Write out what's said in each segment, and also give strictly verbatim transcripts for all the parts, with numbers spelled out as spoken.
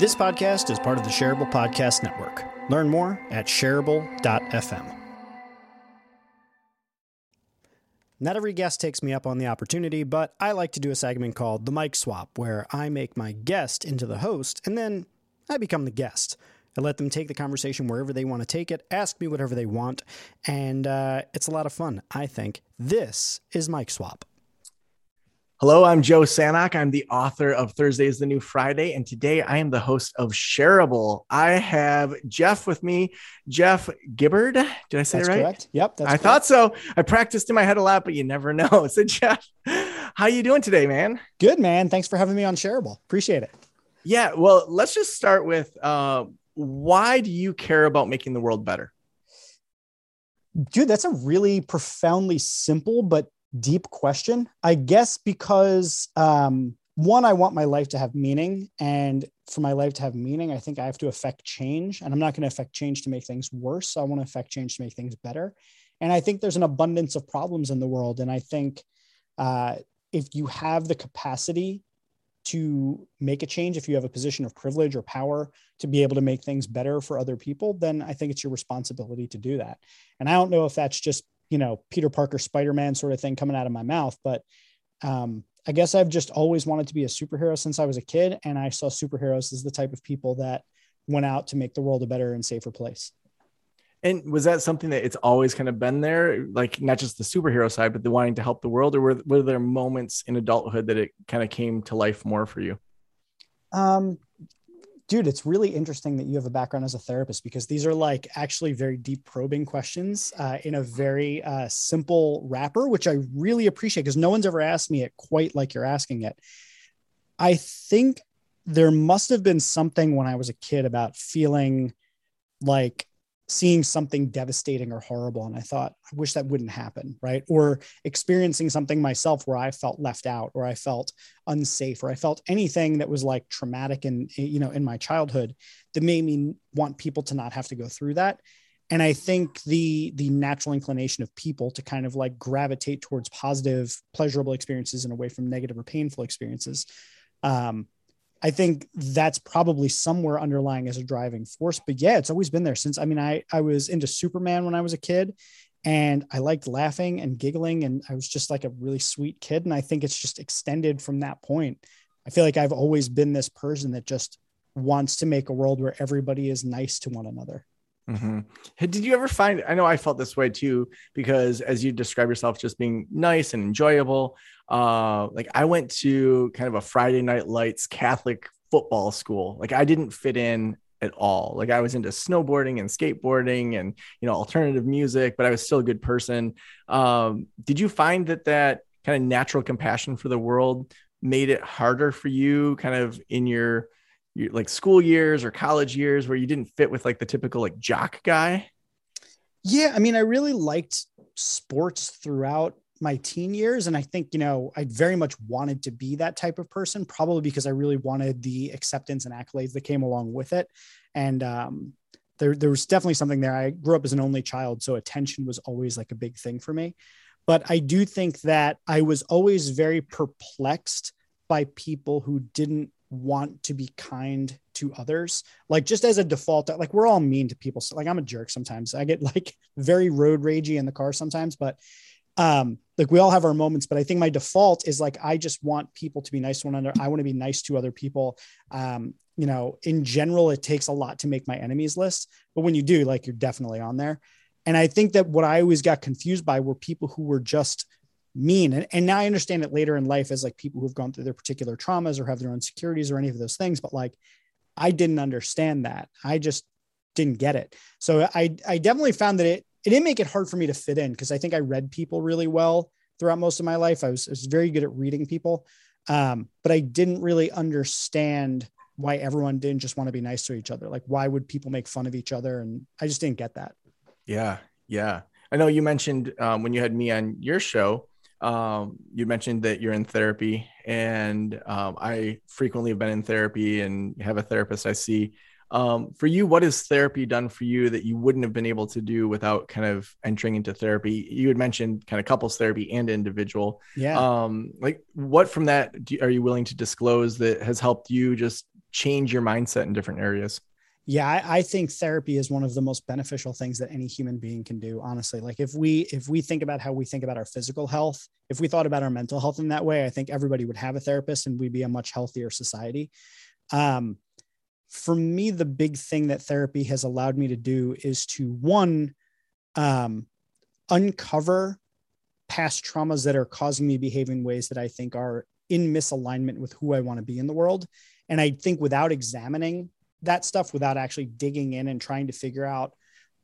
This podcast is part of the Shareable Podcast Network. Learn more at shareable dot f m. Not every guest takes me up on the opportunity, but I like to do a segment called The Mic Swap, where I make my guest into the host, and then I become the guest. I let them take the conversation wherever they want to take it, ask me whatever they want, and uh, it's a lot of fun, I think. This is Mic Swap. Hello, I'm Joe Sanok. I'm the author of Thursday is the New Friday, and today I am the host of Shareable. I have Jeff with me, Jeff Gibbard. Did I say that's it right? Correct. Yep, that's I correct. thought so. I practiced in my head a lot, but you never know. So, Jeff, how you doing today, man? Good, man. Thanks for having me on Shareable. Appreciate it. Yeah, well, let's just start with uh, why do you care about making the world better? Dude, that's a really profoundly simple but deep question, I guess, because um, one, I want my life to have meaning. And for my life to have meaning, I think I have to affect change. And I'm not going to affect change to make things worse. I want to affect change to make things better. And I think there's an abundance of problems in the world. And I think uh, if you have the capacity to make a change, if you have a position of privilege or power to be able to make things better for other people, then I think it's your responsibility to do that. And I don't know if that's just, you know, Peter Parker, Spider-Man sort of thing coming out of my mouth. But um, I guess I've just always wanted to be a superhero since I was a kid. And I saw superheroes as the type of people that went out to make the world a better and safer place. And was that something that it's always kind of been there? Like not just the superhero side, but the wanting to help the world, or were, were there moments in adulthood that it kind of came to life more for you? Um, Dude, it's really interesting that you have a background as a therapist, because these are like actually very deep probing questions uh, in a very uh, simple wrapper, which I really appreciate because no one's ever asked me it quite like you're asking it. I think there must have been something when I was a kid about feeling like seeing something devastating or horrible. And I thought, I wish that wouldn't happen, right? Or experiencing something myself where I felt left out, or I felt unsafe, or I felt anything that was like traumatic and, you know, in my childhood that made me want people to not have to go through that. And I think the, the natural inclination of people to kind of like gravitate towards positive, pleasurable experiences and away from negative or painful experiences. Um, I think that's probably somewhere underlying as a driving force, but yeah, it's always been there since, I mean, I, I was into Superman when I was a kid, and I liked laughing and giggling, and I was just like a really sweet kid. And I think it's just extended from that point. I feel like I've always been this person that just wants to make a world where everybody is nice to one another. Mm-hmm. Did you ever find, I know I felt this way too, because as you describe yourself just being nice and enjoyable, uh, like I went to kind of a Friday Night Lights Catholic football school. Like I didn't fit in at all. Like I was into snowboarding and skateboarding and, you know, alternative music, but I was still a good person. Um, did you find that that kind of natural compassion for the world made it harder for you kind of in your like school years or college years where you didn't fit with like the typical like jock guy? Yeah. I mean, I really liked sports throughout my teen years. And I think, you know, I very much wanted to be that type of person, probably because I really wanted the acceptance and accolades that came along with it. And um, there, there was definitely something there. I grew up as an only child, so attention was always like a big thing for me. But I do think that I was always very perplexed by people who didn't want to be kind to others. Like just as a default, that like, we're all mean to people. So like, I'm a jerk sometimes. I get like very road ragey in the car sometimes, but um, like we all have our moments, but I think my default is like, I just want people to be nice to one another. I want to be nice to other people. Um, you know, in general, it takes a lot to make my enemies list, but when you do, like, you're definitely on there. And I think that what I always got confused by were people who were just mean. And, and now I understand it later in life as like people who've gone through their particular traumas or have their own insecurities or any of those things. But like, I didn't understand that. I just didn't get it. So I, I definitely found that it, it didn't make it hard for me to fit in, because I think I read people really well throughout most of my life. I was, I was very good at reading people. Um, but I didn't really understand why everyone didn't just want to be nice to each other. Like, why would people make fun of each other? And I just didn't get that. Yeah. Yeah. I know you mentioned um, when you had me on your show, Um, you mentioned that you're in therapy, and um, I frequently have been in therapy and have a therapist I see. Um, for you, what has therapy done for you that you wouldn't have been able to do without kind of entering into therapy? You had mentioned kind of couples therapy and individual. Yeah. Um, like what from that do, are you willing to disclose that has helped you just change your mindset in different areas? Yeah, I, I think therapy is one of the most beneficial things that any human being can do, honestly. Like if we if we think about how we think about our physical health, if we thought about our mental health in that way, I think everybody would have a therapist and we'd be a much healthier society. Um, for me, the big thing that therapy has allowed me to do is to, one, um, uncover past traumas that are causing me behave in ways that I think are in misalignment with who I want to be in the world. And I think without examining that stuff, without actually digging in and trying to figure out,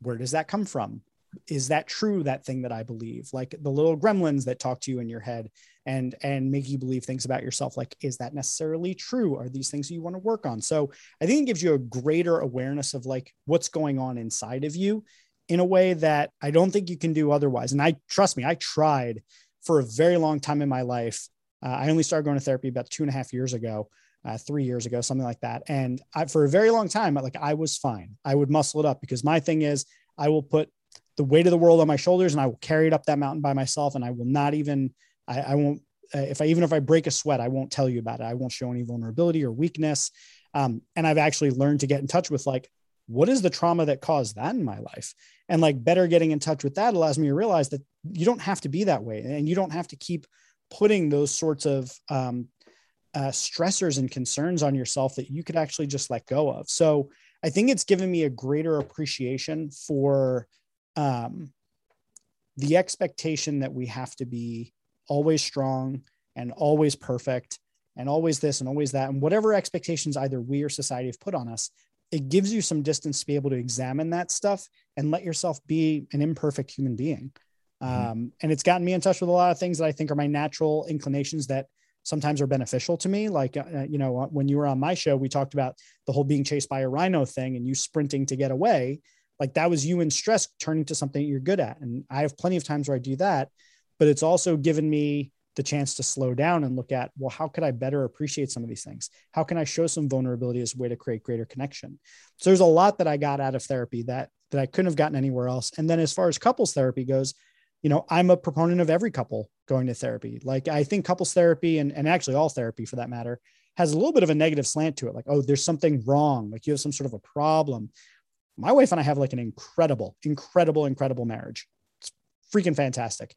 where does that come from? Is that true, that thing that I believe? Like the little gremlins that talk to you in your head and, and make you believe things about yourself. Like, is that necessarily true? Are these things you want to work on? So I think it gives you a greater awareness of like what's going on inside of you in a way that I don't think you can do otherwise. And I, trust me, I tried for a very long time in my life. Uh, I only started going to therapy about two and a half years ago. Uh, three years ago, something like that. And I, for a very long time, I, like I was fine. I would muscle it up because my thing is I will put the weight of the world on my shoulders and I will carry it up that mountain by myself. And I will not even, I, I won't, uh, if I, even if I break a sweat, I won't tell you about it. I won't show any vulnerability or weakness. Um, and I've actually learned to get in touch with like, what is the trauma that caused that in my life? And like better getting in touch with that allows me to realize that you don't have to be that way. And you don't have to keep putting those sorts of, um, Uh, stressors and concerns on yourself that you could actually just let go of. So I think it's given me a greater appreciation for um, the expectation that we have to be always strong and always perfect and always this and always that. And whatever expectations either we or society have put on us, it gives you some distance to be able to examine that stuff and let yourself be an imperfect human being. Mm-hmm. Um, and it's gotten me in touch with a lot of things that I think are my natural inclinations that sometimes are beneficial to me. Like, uh, you know, when you were on my show, we talked about the whole being chased by a rhino thing and you sprinting to get away. Like that was you in stress turning to something you're good at. And I have plenty of times where I do that, but it's also given me the chance to slow down and look at, well, how could I better appreciate some of these things? How can I show some vulnerability as a way to create greater connection? So there's a lot that I got out of therapy that, that I couldn't have gotten anywhere else. And then as far as couples therapy goes, you know, I'm a proponent of every couple going to therapy. Like I think couples therapy and, and actually all therapy for that matter has a little bit of a negative slant to it. Like, oh, there's something wrong. Like you have some sort of a problem. My wife and I have like an incredible, incredible, incredible marriage. It's freaking fantastic.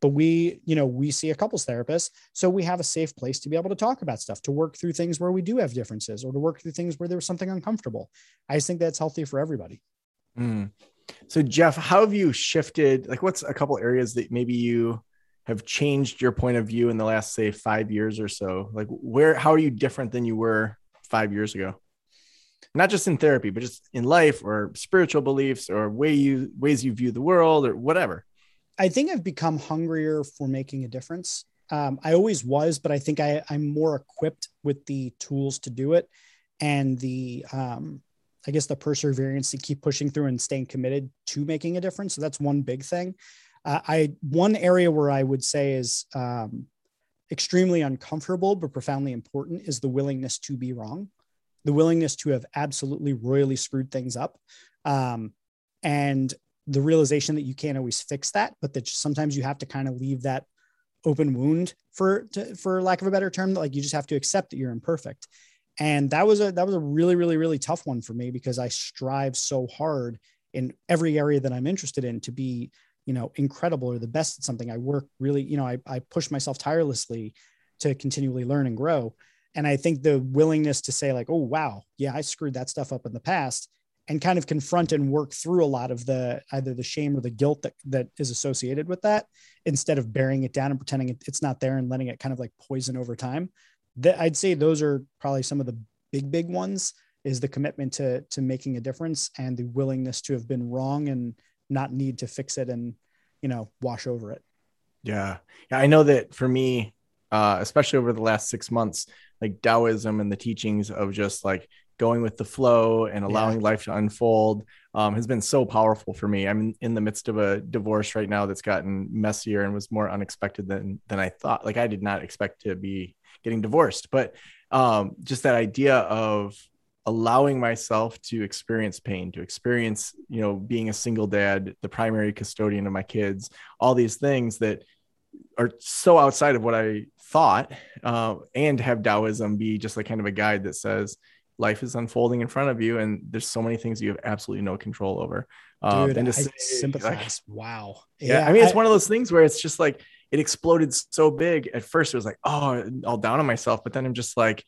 But we, you know, we see a couples therapist. So we have a safe place to be able to talk about stuff, to work through things where we do have differences or to work through things where there was something uncomfortable. I just think that's healthy for everybody. Mm. So Jeff, how have you shifted? Like what's a couple areas that maybe you have changed your point of view in the last, say, five years or so? Like where, how are you different than you were five years ago? Not just in therapy, but just in life or spiritual beliefs or way you, ways you view the world or whatever. I think I've become hungrier for making a difference. Um, I always was, but I think I, I'm more equipped with the tools to do it and the, um, I guess the perseverance to keep pushing through and staying committed to making a difference. So that's one big thing. Uh, I, one area where I would say is um, extremely uncomfortable, but profoundly important is the willingness to be wrong, the willingness to have absolutely royally screwed things up. Um, and the realization that you can't always fix that, but that sometimes you have to kind of leave that open wound for, to, for lack of a better term, that like you just have to accept that you're imperfect. And that was a, that was a really, really, really tough one for me because I strive so hard in every area that I'm interested in to be, you know, incredible or the best at something. I work really, you know, I, I push myself tirelessly to continually learn and grow. And I think the willingness to say like, oh, wow, yeah, I screwed that stuff up in the past and kind of confront and work through a lot of the, either the shame or the guilt that, that is associated with that instead of burying it down and pretending it's not there and letting it kind of like poison over time. That I'd say those are probably some of the big, big ones is the commitment to, to making a difference and the willingness to have been wrong and not need to fix it and, you know, wash over it. Yeah. Yeah. I know that for me, uh, especially over the last six months, like Taoism and the teachings of just like going with the flow and allowing yeah. life to unfold um, has been so powerful for me. I'm in the midst of a divorce right now that's gotten messier and was more unexpected than, than I thought. Like I did not expect to be getting divorced, but um, just that idea of allowing myself to experience pain, to experience, you know, being a single dad, the primary custodian of my kids, all these things that are so outside of what I thought, uh, and have Taoism be just like kind of a guide that says, life is unfolding in front of you, and there's so many things you have absolutely no control over. Um, Dude, and to I say, sympathize. Like, wow. Yeah, yeah. I mean, it's I, one of those things where it's just like, it exploded so big. At first it was like, oh, all down on myself. But then I'm just like,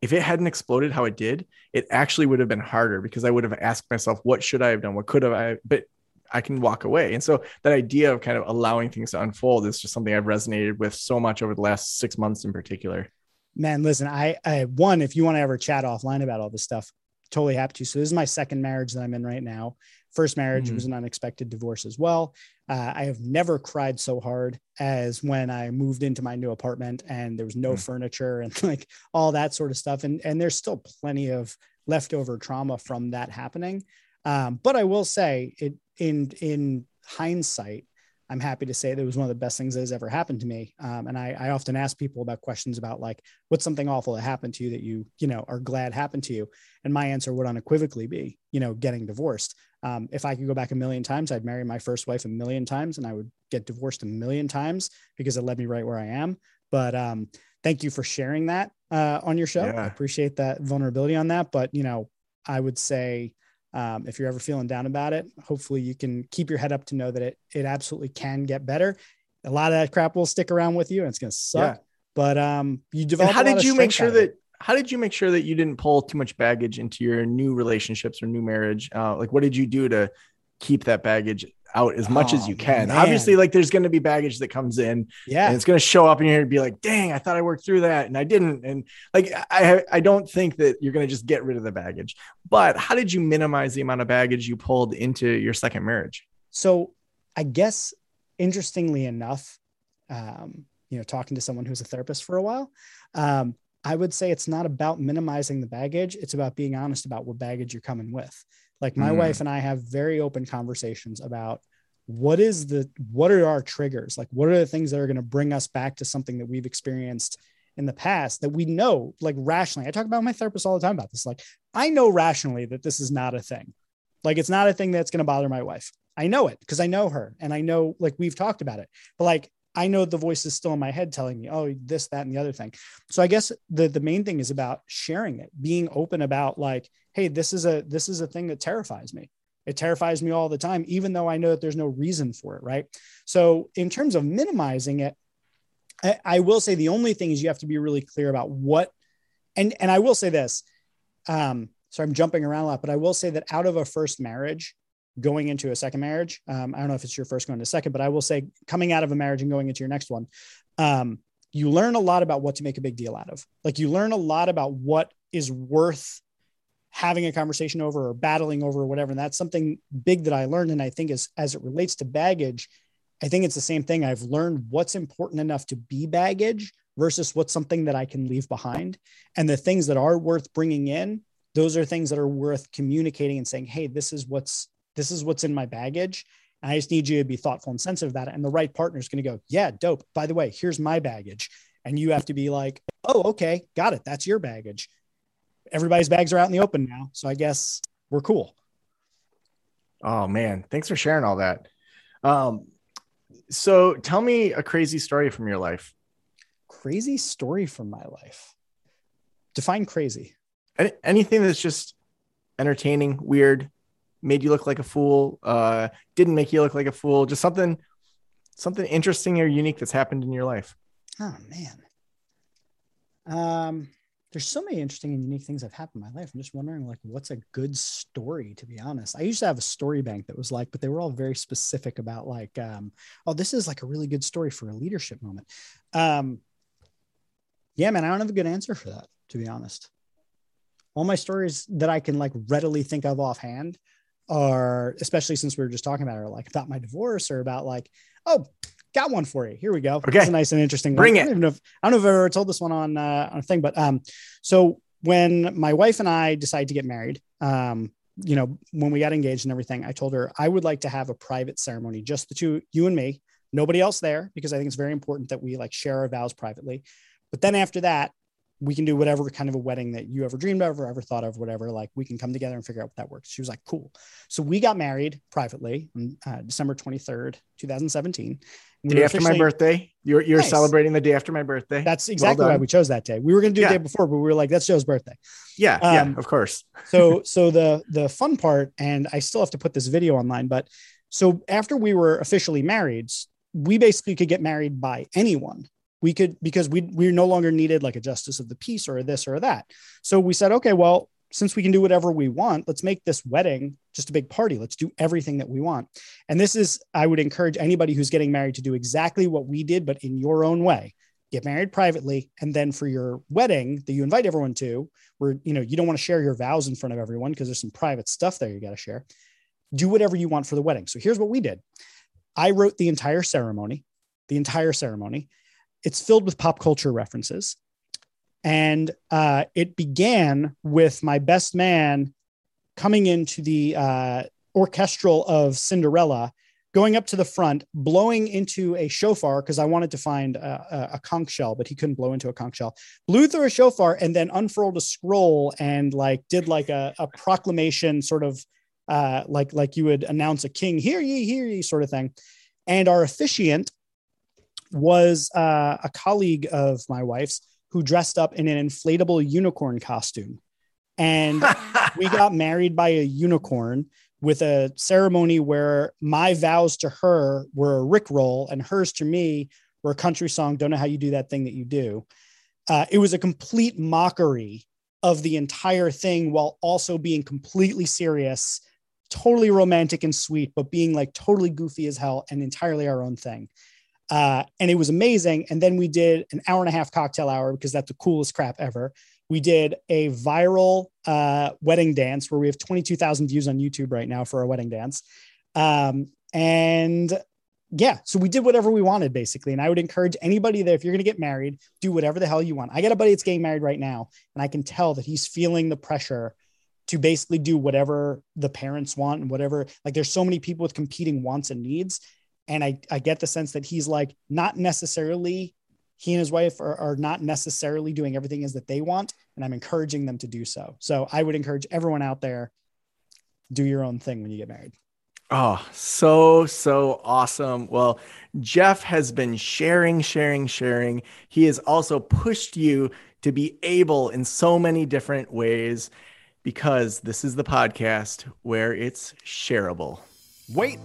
if it hadn't exploded how it did, it actually would have been harder, because I would have asked myself, what should I have done? What could have I, but I can walk away. And so that idea of kind of allowing things to unfold is just something I've resonated with so much over the last six months in particular. Man, listen, I, I, one, if you want to ever chat offline about all this stuff, totally happy to. So this is my second marriage that I'm in right now. First marriage mm-hmm. was an unexpected divorce as well. Uh, I have never cried so hard as when I moved into my new apartment and there was no mm-hmm. furniture and like all that sort of stuff. And, and there's still plenty of leftover trauma from that happening. Um, but I will say it in, in hindsight, I'm happy to say that it was one of the best things that has ever happened to me. Um, and I, I often ask people about questions about like, what's something awful that happened to you that you, you know, are glad happened to you? And my answer would unequivocally be, you know, getting divorced. Um, if I could go back a million times, I'd marry my first wife a million times and I would get divorced a million times because it led me right where I am. But um, thank you for sharing that uh, on your show. Yeah. I appreciate that vulnerability on that. But, you know, I would say, Um, if you're ever feeling down about it, hopefully you can keep your head up to know that it, it absolutely can get better. A lot of that crap will stick around with you and it's going to suck, yeah. but, um, you develop. And how did you make sure that, how did you make sure that you didn't pull too much baggage into your new relationships or new marriage? Uh, like what did you do to keep that baggage out as much oh, as you can? Man. Obviously, like there's going to be baggage that comes in yeah. and it's going to show up and you're going to be like, dang, I thought I worked through that and I didn't. And like, I, I don't think that you're going to just get rid of the baggage, but how did you minimize the amount of baggage you pulled into your second marriage? So I guess, interestingly enough, um, you know, talking to someone who's a therapist for a while, um, I would say it's not about minimizing the baggage. It's about being honest about what baggage you're coming with. Like my mm. wife and I have very open conversations about what is the, what are our triggers? Like, what are the things that are going to bring us back to something that we've experienced in the past that we know, like rationally, I talk about my therapist all the time about this. Like, I know rationally that this is not a thing. Like, it's not a thing that's going to bother my wife. I know it because I know her and I know, like, we've talked about it, but like, I know the voice is still in my head telling me, oh, this, that, and the other thing. So I guess the, the main thing is about sharing it, being open about like, hey, this is a, this is a thing that terrifies me. It terrifies me all the time, even though I know that there's no reason for it. Right. So in terms of minimizing it, I, I will say the only thing is you have to be really clear about what, and, and I will say this, um, so I'm jumping around a lot, but I will say that out of a first marriage, going into a second marriage. Um, I don't know if it's your first going to second, but I will say coming out of a marriage and going into your next one, um, you learn a lot about what to make a big deal out of. Like you learn a lot about what is worth having a conversation over or battling over or whatever. And that's something big that I learned. And I think as, as it relates to baggage, I think it's the same thing. I've learned what's important enough to be baggage versus what's something that I can leave behind. And the things that are worth bringing in, those are things that are worth communicating and saying, hey, this is what's, This is what's in my baggage. And I just need you to be thoughtful and sensitive about it. And the right partner is going to go, yeah, dope. By the way, here's my baggage. And you have to be like, oh, okay, got it. That's your baggage. Everybody's bags are out in the open now. So I guess we're cool. Oh man. Thanks for sharing all that. Um, so tell me a crazy story from your life. Crazy story from my life. Define crazy. Any, anything that's just entertaining, weird, made you look like a fool, uh, didn't make you look like a fool, just something, something interesting or unique that's happened in your life. Oh man. Um, there's so many interesting and unique things that have happened in my life. I'm just wondering like, what's a good story, to be honest. I used to have a story bank that was like, but they were all very specific about like, um, oh, this is like a really good story for a leadership moment. Um, yeah, man, I don't have a good answer for that, to be honest. All my stories that I can like readily think of offhand are, especially since we were just talking about it, like about my divorce or about like, oh, got one for you. Here we go. Okay. It's a nice and interesting one. Bring it. I don't know if, I don't know if I've ever told this one on, uh, on a thing, but um, so when my wife and I decided to get married, um, you know, when we got engaged and everything, I told her I would like to have a private ceremony, just the two, you and me, nobody else there, because I think it's very important that we like share our vows privately. But then after that, we can do whatever kind of a wedding that you ever dreamed of or ever thought of, whatever, like we can come together and figure out what that works. She was like, cool. So we got married privately on uh, December twenty-third, twenty seventeen. We day after my birthday. You're, you're nice. Celebrating the day after my birthday. That's exactly well why we chose that day. We were going to do yeah. the day before, but we were like, that's Joe's birthday. Yeah. Um, yeah, of course. so, so the, the fun part, and I still have to put this video online, but so after we were officially married, we basically could get married by anyone. We could, because we we no longer needed like a justice of the peace or this or that. So we said, okay, well, since we can do whatever we want, let's make this wedding just a big party. Let's do everything that we want. And this is, I would encourage anybody who's getting married to do exactly what we did, but in your own way. Get married privately. And then for your wedding that you invite everyone to, where, you know, you don't want to share your vows in front of everyone because there's some private stuff there you got to share. Do whatever you want for the wedding. So here's what we did. I wrote the entire ceremony, the entire ceremony. It's filled with pop culture references. And uh, it began with my best man coming into the uh, orchestral of Cinderella, going up to the front, blowing into a shofar, because I wanted to find a, a, a conch shell, but he couldn't blow into a conch shell, blew through a shofar and then unfurled a scroll and like did like a, a proclamation sort of uh, like like you would announce a king, hear ye, hear ye sort of thing. And our officiant was uh, a colleague of my wife's who dressed up in an inflatable unicorn costume. And we got married by a unicorn with a ceremony where my vows to her were a Rickroll and hers to me were a country song, Don't Know How You Do That Thing That You Do. Uh, it was a complete mockery of the entire thing while also being completely serious, totally romantic and sweet, but being like totally goofy as hell and entirely our own thing. Uh, and it was amazing. And then we did an hour and a half cocktail hour because that's the coolest crap ever. We did a viral uh, wedding dance where we have twenty-two thousand views on YouTube right now for our wedding dance. Um, and yeah, so we did whatever we wanted basically. And I would encourage anybody that if you're going to get married, do whatever the hell you want. I got a buddy that's getting married right now and I can tell that he's feeling the pressure to basically do whatever the parents want and whatever, like there's so many people with competing wants and needs. And I, I get the sense that he's like, not necessarily, he and his wife are, are not necessarily doing everything as that they want. And I'm encouraging them to do so. So I would encourage everyone out there, do your own thing when you get married. Oh, so, so awesome. Well, Jeff has been sharing, sharing, sharing. He has also pushed you to be able in so many different ways because this is the podcast where it's shareable. Wait.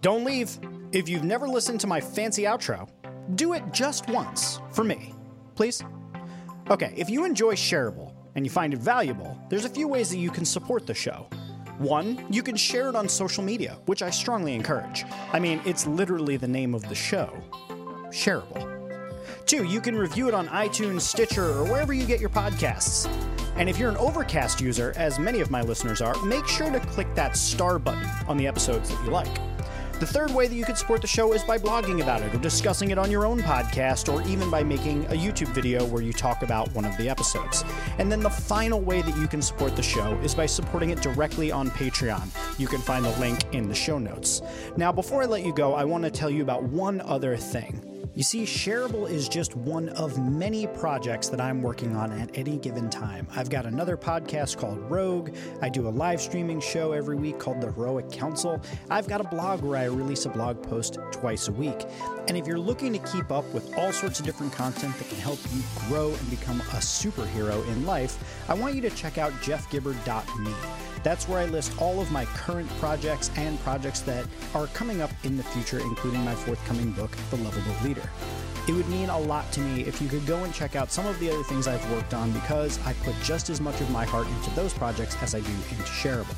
Don't leave. If you've never listened to my fancy outro, do it just once for me, please. Okay, if you enjoy Shareable and you find it valuable, there's a few ways that you can support the show. One, you can share it on social media, which I strongly encourage. I mean, it's literally the name of the show, Shareable. Two, you can review it on iTunes, Stitcher, or wherever you get your podcasts. And if you're an Overcast user, as many of my listeners are, make sure to click that star button on the episodes that you like. The third way that you can support the show is by blogging about it or discussing it on your own podcast or even by making a YouTube video where you talk about one of the episodes. And then the final way that you can support the show is by supporting it directly on Patreon. You can find the link in the show notes. Now, before I let you go, I want to tell you about one other thing. You see, Shareable is just one of many projects that I'm working on at any given time. I've got another podcast called Rogue. I do a live streaming show every week called The Heroic Council. I've got a blog where I release a blog post twice a week. And if you're looking to keep up with all sorts of different content that can help you grow and become a superhero in life, I want you to check out jeff gibber dot me. That's where I list all of my current projects and projects that are coming up in the future, including my forthcoming book, The Lovable Leader. It would mean a lot to me if you could go and check out some of the other things I've worked on because I put just as much of my heart into those projects as I do into Shareable.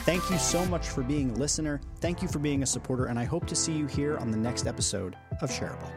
Thank you so much for being a listener. Thank you for being a supporter, and I hope to see you here on the next episode of Shareable.